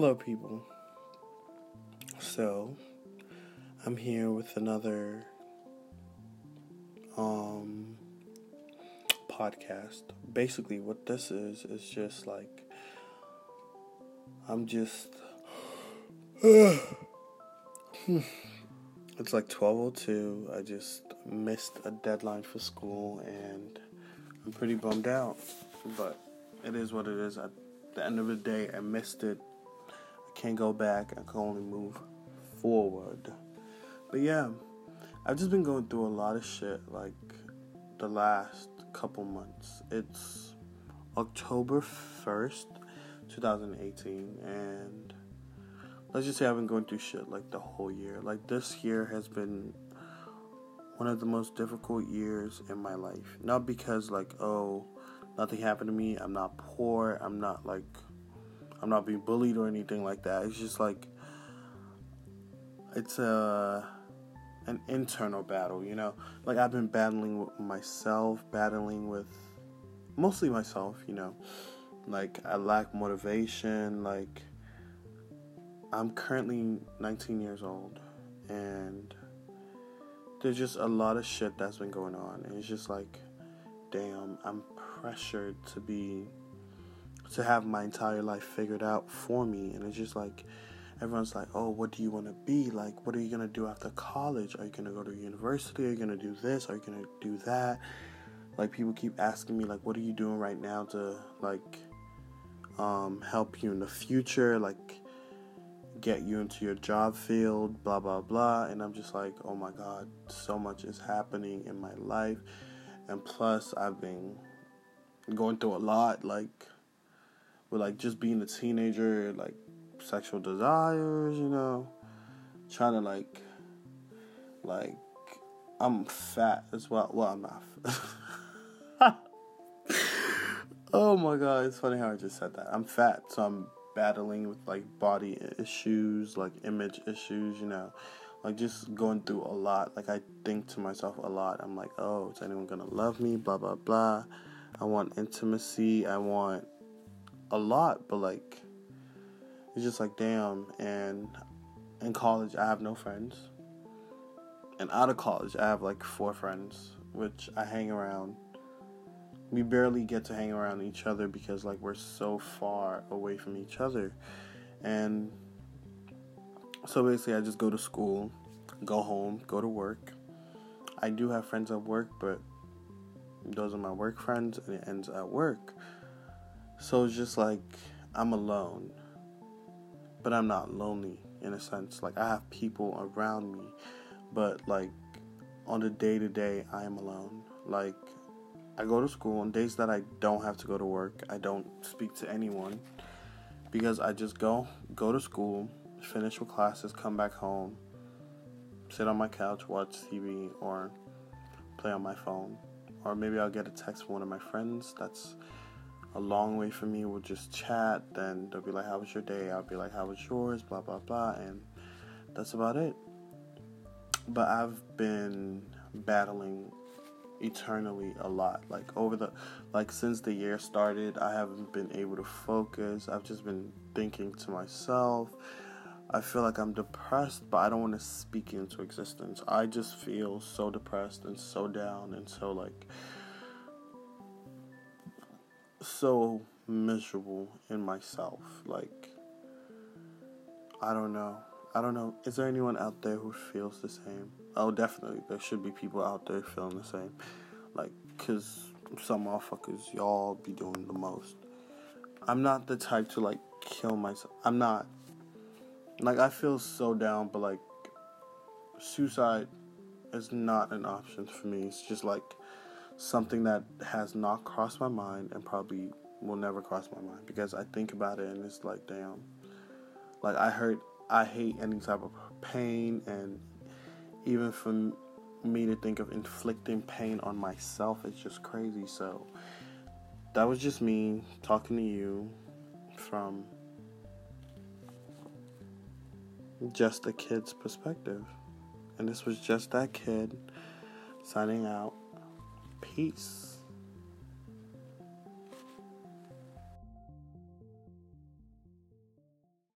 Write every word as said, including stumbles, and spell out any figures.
Hello, people. So, I'm here with another um, podcast. Basically, what this is, is just like, I'm just, uh, it's like twelve oh two, I just missed a deadline for school, and I'm pretty bummed out, but it is what it is. I, at the end of the day, I missed it. I can't go back. I can only move forward. But yeah, I've just been going through a lot of shit, like, the last couple months. It's October first, twenty eighteen, and let's just say I've been going through shit, like, the whole year. Like, this year has been one of the most difficult years in my life. Not because, like, oh, nothing happened to me, I'm not poor, I'm not, like, I'm not being bullied or anything like that. It's just, like, it's a, an internal battle, you know? Like, I've been battling with myself, battling with mostly myself, you know? Like, I lack motivation. Like, I'm currently nineteen years old, and there's just a lot of shit that's been going on, and it's just, like, damn, I'm pressured to be, to have my entire life figured out for me. And it's just like, everyone's like, oh, what do you want to be? Like, what are you going to do after college? Are you going to go to university? Are you going to do this? Are you going to do that? Like, people keep asking me, like, what are you doing right now to, like, um, help you in the future? Like, get you into your job field, blah, blah, blah. And I'm just like, oh my God, so much is happening in my life. And plus, I've been going through a lot, like, with, like, just being a teenager, like, sexual desires, you know, trying to, like, like, I'm fat as well. Well, I'm not fat. Oh, my God, it's funny how I just said that. I'm fat, so I'm battling with, like, body issues, like, image issues, you know. Like, just going through a lot. Like, I think to myself a lot. I'm like, oh, is anyone gonna love me? Blah, blah, blah. I want intimacy. I want a lot. But, like, it's just like, damn. And in college, I have no friends. And out of college, I have, like, four friends, which I hang around. We barely get to hang around each other because, like, we're so far away from each other. And so basically, I just go to school, go home, go to work. I do have friends at work, but those are my work friends, and it ends at work. So it's just like, I'm alone, but I'm not lonely in a sense. Like, I have people around me, but, like, on the day-to-day, I am alone. Like, I go to school on days that I don't have to go to work. I don't speak to anyone because I just go go to school, finish with classes, come back home, sit on my couch, watch T V, or play on my phone. Or maybe I'll get a text from one of my friends that's a long way from me. We'll just chat, then they'll be like, how was your day? I'll be like, how was yours? Blah, blah, blah, and that's about it. But I've been battling eternally a lot. Like, over the, like, since the year started, I haven't been able to focus. I've just been thinking to myself. I feel like I'm depressed, but I don't want to speak into existence. I just feel so depressed and so down and so, like, so miserable in myself. Like, I don't know. I don't know. Is there anyone out there who feels the same? Oh, definitely. There should be people out there feeling the same. Like, because some motherfuckers, y'all be doing the most. I'm not the type to, like, kill myself. I'm not. Like, I feel so down, but, like, suicide is not an option for me. It's just, like, something that has not crossed my mind and probably will never cross my mind. Because I think about it, and it's like, damn. Like, I hurt, I hate any type of pain, and even for me to think of inflicting pain on myself is just crazy. So, that was just me talking to you from just a kid's perspective. And this was Just That Kid signing out. Peace.